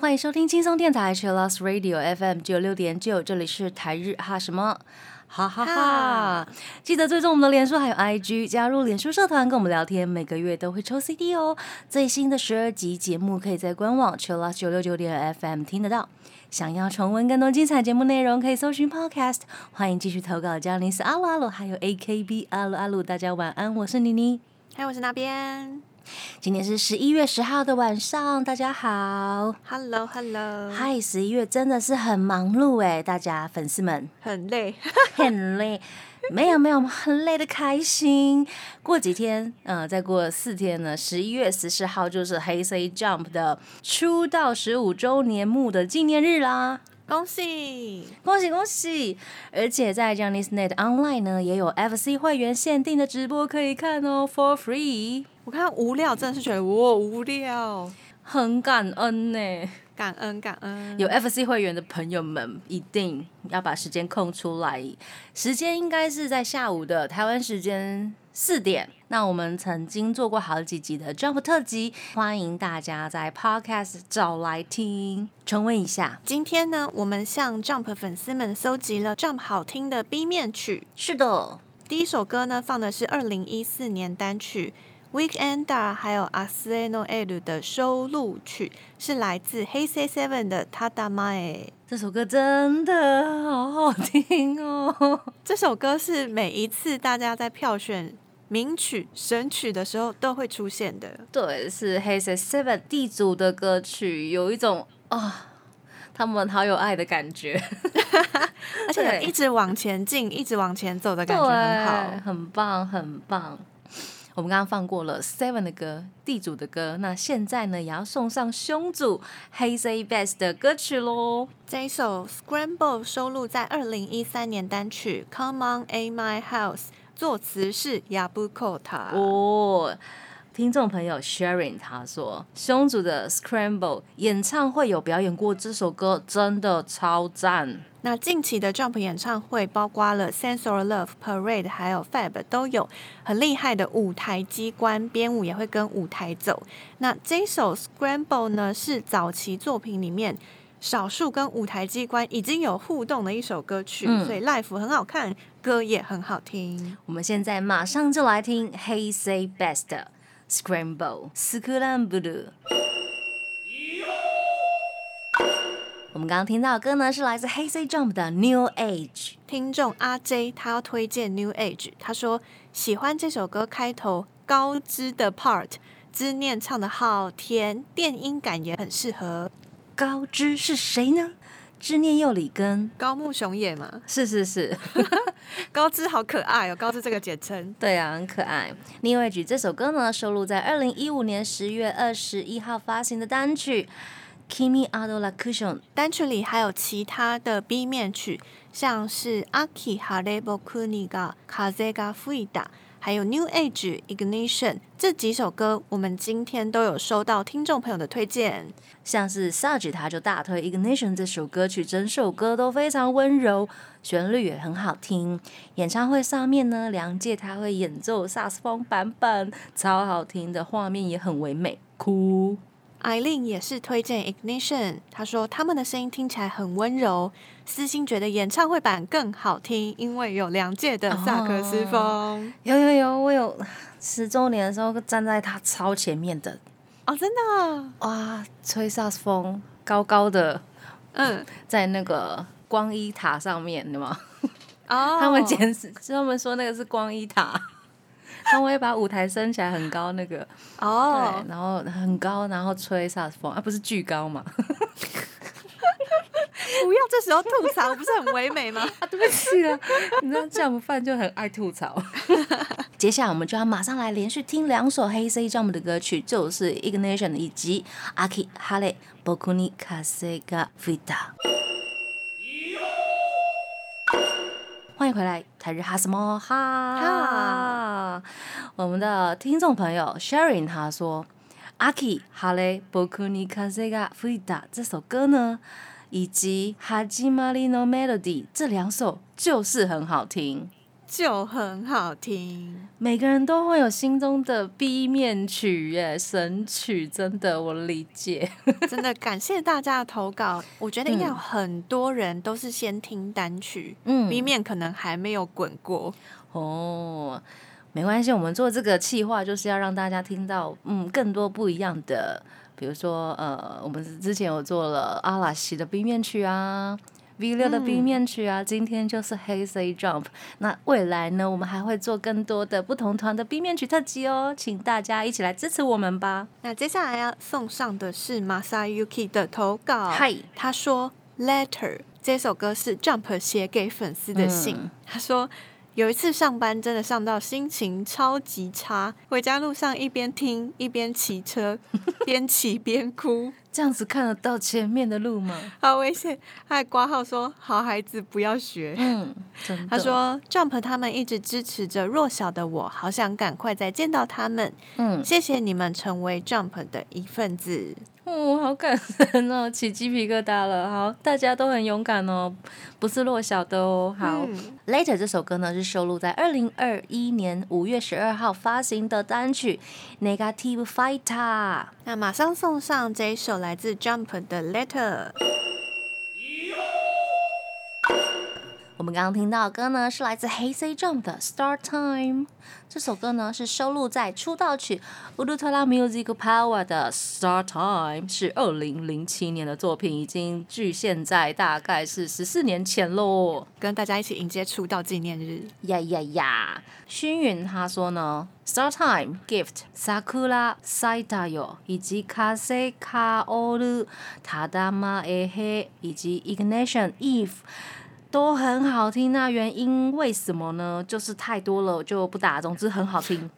欢迎收听轻松电台，是 Lost Radio FM 96.9，这里是台日哈什么。哈哈哈！记得追踪我们的脸书还有 IG， 加入脸书社团跟我们聊天，每个月都会抽 CD 哦。最新的12集节目可以在官网 Chillus 969.2 FM 听得到。想要重温更多精彩节目内容，可以搜寻 Podcast。欢迎继续投稿 Johnny's 阿鲁阿鲁，还有 AKB 阿鲁阿鲁。大家晚安，我是妮妮，嗨，我是那边。今天是11月10号的晚上，大家好 ，Hello Hello， 嗨，11月真的是很忙碌哎，大家粉丝们很累，很累，没有，很累的开心。过几天，再过4天呢，11月14号就是 Hey! Say! JUMP 的出道15周年目的纪念日啦。恭喜恭喜恭喜！而且在 Johnny's Net Online 呢，也有 FC 会员限定的直播可以看哦 ，for free。我看到无聊，真的是觉得我无聊，很感恩呢，感恩感恩。有 FC 会员的朋友们，一定要把时间空出来，时间应该是在下午的台湾时间4点。那我们曾经做过好几集的 Jump 特辑，欢迎大家在 Podcast 找来听，重温一下。今天呢，我们向 Jump 粉丝们搜集了 Jump 好听的 B 面曲。是的，第一首歌呢，放的是2014年单曲Weekender 还有 Asu no Air 的收录曲，是来自 Hey! Say! 7 的 Tadama ehe。 这首歌真的好好听哦，这首歌是每一次大家在票选名曲神曲的时候都会出现的。对，是 Hey! Say! 7 地组的歌曲，有一种他们好有爱的感觉，而且一直往前进一直往前走的感觉很好，很棒很棒。我们刚刚放过了 Seven 的歌，地主的歌，那现在呢也要送上兄组 Hey! Say! Best 的歌曲咯。这一首 Scramble 收录在2013年单曲 Come on a My House， 作词是 Yabukota。 听众朋友 Sharon 他说，兄组的 Scramble 演唱会有表演过这首歌，真的超赞。那近期的 Jump 演唱会包括了 Sensor Love Parade 还有 Fab 都有，很厉害的舞台机关编舞也会跟舞台走。那这首 Scramble 呢，是早期作品里面少数跟舞台机关已经有互动的一首歌曲，所以 Live 很好看，歌也很好听。我们现在马上就来听 Hey! Say! Best Scramble 。我们刚刚听到的歌呢，是来自 Hey! Say! JUMP 的 New Age。 听众 RJ 他要推荐 New Age， 他说喜欢这首歌开头高知的 part， 知念唱的好甜，电音感也很适合。高知是谁呢？知念佑里跟高木雄也嘛，是高知好可爱哦，高知这个简称，对啊，很可爱。New Age 这首歌呢，收录在2015年10月21号发行的单曲 Kimi Ado La cushion， 单曲里还有其他的 B 面曲，像是 Aki Hare Kuniga Kazega Frida， 还有 New Age Ignition， 这几首歌我们今天都有收到听众朋友的推荐。像是 Sarge 他就大推 Ignition 这首歌曲，整首歌都非常温柔，旋律也很好听。演唱会上面呢，梁介他会演奏萨克斯风版本，超好听的，画面也很唯美，哭。Eileen 也是推荐 Ignition， 她说他们的声音听起来很温柔，私心觉得演唱会版更好听，因为有两届的萨克斯风。有，我有10周年的时候站在他超前面的。哦，真的？哇，吹萨克斯风高高的，在那个光一塔上面，对吗？哦，他们说那个是光一塔。他们会把舞台升起来很高那个对，然后很高，然后吹萨克斯风，不是巨高嘛？不要这时候吐槽，不是很唯美吗？对不起啊，你知道JUMP饭就很爱吐槽。接下来我们就要马上来连续听2首 Hey! Say! JUMP 的歌曲，就是 Ignition 以及 Aki Hare Boku ni Kaze ga Fuita。欢迎回来，台日哈什么哈？我们的听众朋友 Sharon 他说 ，Aki Hare Boku ni Kaze ga Fuita 这首歌呢，以及 Hajimari no Melody 这2首就是很好听。就很好听，每个人都会有心中的 B 面曲耶，神曲，真的我理解。真的感谢大家的投稿，我觉得应该有很多人都是先听单曲、B 面可能还没有滚过哦。没关系，我们做这个企划就是要让大家听到更多不一样的，比如说我们之前有做了阿拉西的 B 面曲啊，V6 的 B 面曲啊，今天就是 Hey! Say! JUMP。 那未来呢，我们还会做更多的不同团的 B 面曲特辑哦，请大家一起来支持我们吧。那接下来要送上的是 Masayuki 的投稿。嗨，他说 Letter 这首歌是 JUMP 写给粉丝的信、他说有一次上班真的上到心情超级差，回家路上一边听一边骑车，边骑边哭。这样子看得到前面的路吗？好危险。他还括号说好孩子不要学。真的。他说 JUMP 他们一直支持着弱小的我，好想赶快再见到他们。谢谢你们成为 JUMP 的一份子。好感人哦，起鸡皮疙瘩了。好，大家都很勇敢哦，不是弱小的哦。好、Later 这首歌呢是收录在2021年5月12号发行的单曲 Negative Fighter。 那马上送上这一首来自 JUMP 的 Letter。 我们刚刚听到的歌呢是来自 Hey! Say! JUMP 的 Star Time。这首歌呢是收录在出道曲 Ultra Music Power 的 Star Time， 是2007年的作品，已经距现在大概是14年前咯。跟大家一起迎接出道纪念日。呀呀呀！薰云他说呢 Star Time、Gift、Sakura Sai Da Yo 以及 Kasekaoru、Tadama ehe 以及 Ignition、If 都很好听。那原因为什么呢？就是太多了，我就不打，总之很好听。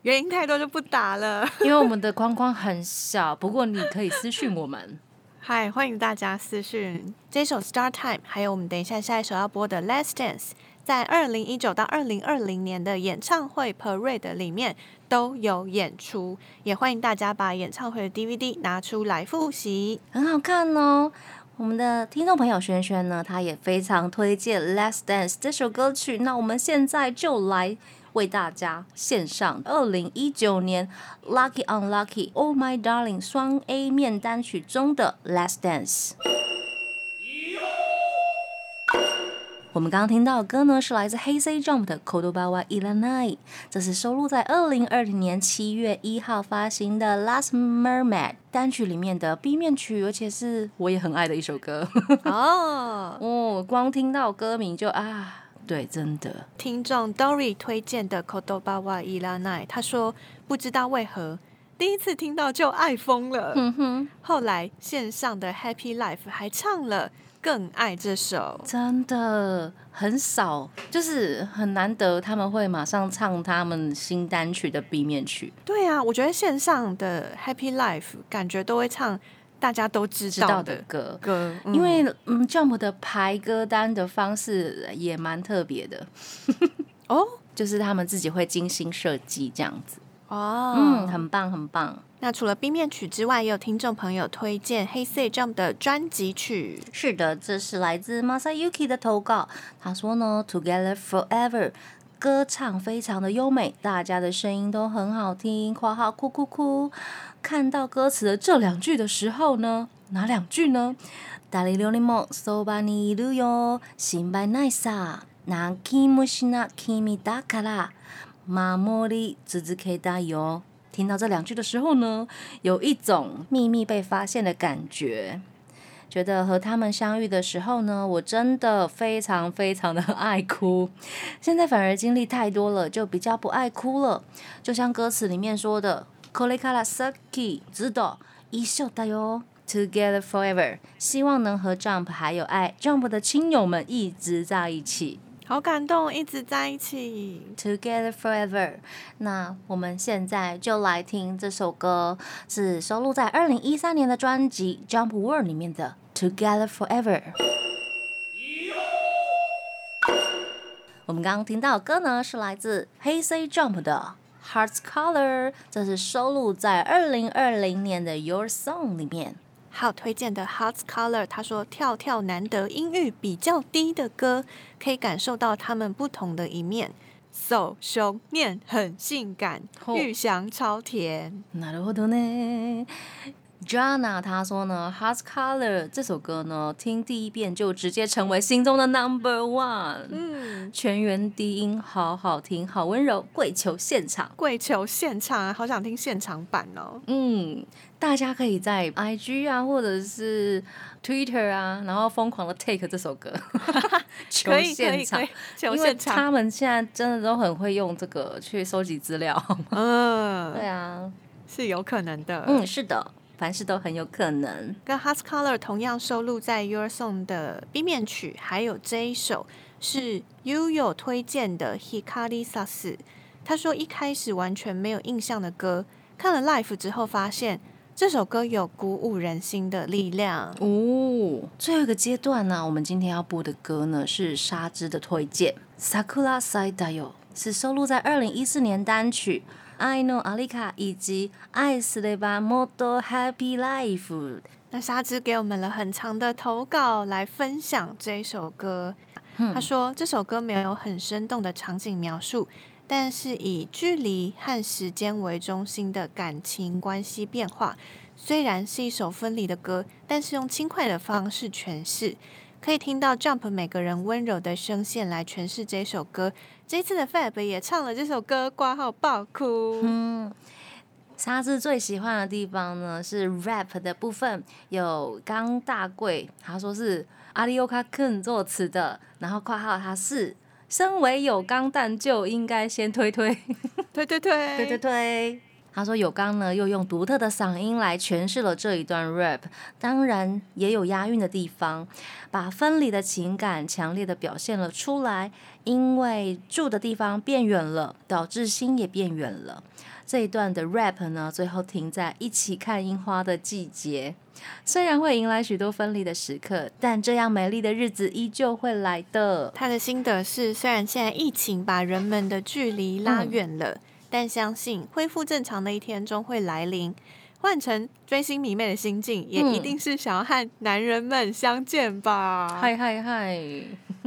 原因太多就不打了。因为我们的框框很小，不过你可以私讯我们。嗨，欢迎大家私讯。这首 Star Time 还有我们等一下下一首要播的 Let's Dance， 在2019到2020年的演唱会 Parade 里面都有演出，也欢迎大家把演唱会的 DVD 拿出来复习，很好看哦。我们的听众朋友萱萱呢，她也非常推荐 Let's Dance 这首歌曲，那我们现在就来为大家献上2019年 Lucky Unlucky Oh My Darling 双 A 面单曲中的 Let's Dance。 我们刚刚听到的歌呢是来自 Hey! Say! JUMP 的 Kotoba wa Iranai， 这是收录在2020年7月1号发行的 Last Mermaid单曲里面的 B 面曲，而且是我也很爱的一首歌。光听到歌名就啊，对，真的。听众 Dory 推荐的 Kotoba wa Iranai， 他说不知道为何第一次听到就爱疯了，后来线上的 Happy Life 还唱了，更爱这首。真的很少，就是很难得他们会马上唱他们新单曲的 B 面曲。对啊，我觉得线上的 Happy Life 感觉都会唱大家都知道的歌，因为JUMP 的排歌单的方式也蛮特别的。就是他们自己会精心设计这样子。很棒很棒。那除了 B 面曲之外，也有听众朋友推荐 Hey! Say! JUMP 的专辑曲。是的，这是来自 Masayuki 的投稿。他说呢 Together Forever 歌唱非常的优美，大家的声音都很好听，括号哭哭哭。看到歌词的这两句的时候呢，哪两句呢？誰よりもそばにいるよ、心配ないさ、泣き虫な君だから守り続けたよ。听到这两句的时候呢，有一种秘密被发现的感觉，觉得和他们相遇的时候呢，我真的非常非常的爱哭，现在反而经历太多了，就比较不爱哭了。就像歌词里面说的これから先ずっと一緒だよTogether Forever， 希望能和 JUMP 还有爱 JUMP 的亲友们一直在一起。好感动，一直在一起 Together Forever。 那我们现在就来听这首歌，是收录在2013年的专辑 JUMP World 里面的 Together Forever。 我们刚刚听到的歌呢是来自 Hey! Say! JUMP 的 Heart's Color， 这是收录在2020年的 Your Song 里面。还有推荐的 Heart's Color， 他说跳跳难得音域比较低的歌，可以感受到他们不同的一面。手熊面很性感，玉祥超甜。なるほどね。Jana 她说呢 ，Heart's Color 这首歌呢，听第一遍就直接成为心中的 number one。嗯，全员低音好好听，好温柔，跪求现场，跪求现场，好想听现场版哦。嗯，大家可以在 IG 啊，或者是 Twitter 啊，然后疯狂的 take 这首歌，求现场，因为他们现在真的都很会用这个去收集资料。嗯，对啊，是有可能的。嗯，是的。凡事都很有可能。跟 Heart's Color 同样收录在 Your Song 的 B 面曲，还有这一首是 Yuyo 推荐的 Hikari Sasu。 他说一开始完全没有印象的歌，看了 Live 之后发现这首歌有鼓舞人心的力量哦。最后一个阶段呢，我们今天要播的歌呢是沙织的推荐 Sakura Sai Da Yo， 是收录在2014年单曲愛のありか以及愛すればもっと Happy Life。 那沙织给我们了很长的投稿来分享这首歌。他说这首歌没有很生动的场景描述，但是以距离和时间为中心的感情关系变化，虽然是一首分离的歌，但是用轻快的方式诠释，可以听到 JUMP 每个人温柔的声线来诠释这首歌。这次的 Fab 也唱了这首歌，挂号爆哭。沙织最喜欢的地方呢是 rap 的部分，有冈大贵他说是阿里欧卡肯作词的，然后括号他是身为有冈蛋就应该先推推推推推推推推。他说有刚呢又用独特的嗓音来诠释了这一段 rap， 当然也有押韵的地方，把分离的情感强烈的表现了出来。因为住的地方变远了，导致心也变远了。这一段的 rap 呢最后停在一起看樱花的季节，虽然会迎来许多分离的时刻，但这样美丽的日子依旧会来的。他的心得是，虽然现在疫情把人们的距离拉远了，但相信恢复正常的一天终会来临，换成追星迷妹的心境，也一定是想要和男人们相见吧。嗨嗨嗨！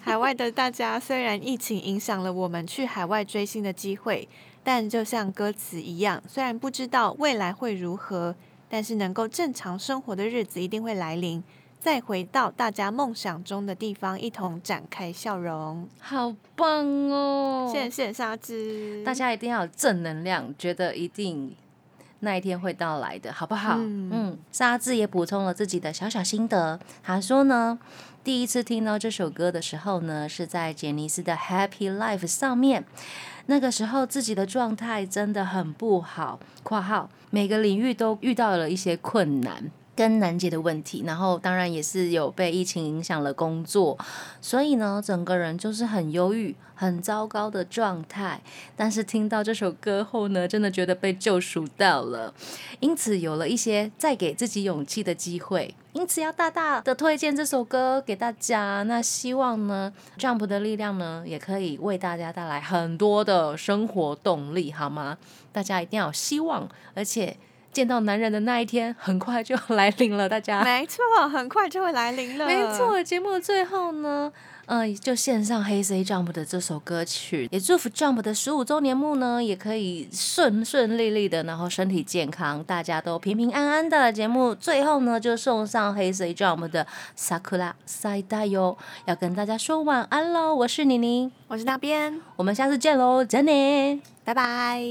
海外的大家，虽然疫情影响了我们去海外追星的机会，但就像歌词一样，虽然不知道未来会如何，但是能够正常生活的日子一定会来临，再回到大家梦想中的地方，一同展开笑容。好棒哦，谢谢沙织。大家一定要有正能量，觉得一定那一天会到来的，好不好？沙织也补充了自己的小小心得。他说呢，第一次听到这首歌的时候呢，是在杰尼斯的 Happy Life 上面，那个时候自己的状态真的很不好，括号每个领域都遇到了一些困难跟难解的问题，然后当然也是有被疫情影响了工作，所以呢整个人就是很忧郁很糟糕的状态。但是听到这首歌后呢，真的觉得被救赎到了，因此有了一些再给自己勇气的机会，因此要大大的推荐这首歌给大家。那希望呢 JUMP 的力量呢也可以为大家带来很多的生活动力，好吗？大家一定要有希望，而且见到男人的那一天很快就来临了，大家没错，很快就会来临了，没错。节目的最后呢，就献上 Hey! Say! JUMP 的这首歌曲，也祝福 JUMP 的15周年目呢也可以顺顺利利的，然后身体健康，大家都平平安安的。节目最后呢就送上 Hey! Say! JUMP 的 Sakura Sai Da Yo， 要跟大家说晚安咯。我是妮妮，我是那边，我们下次见咯，真的，拜拜。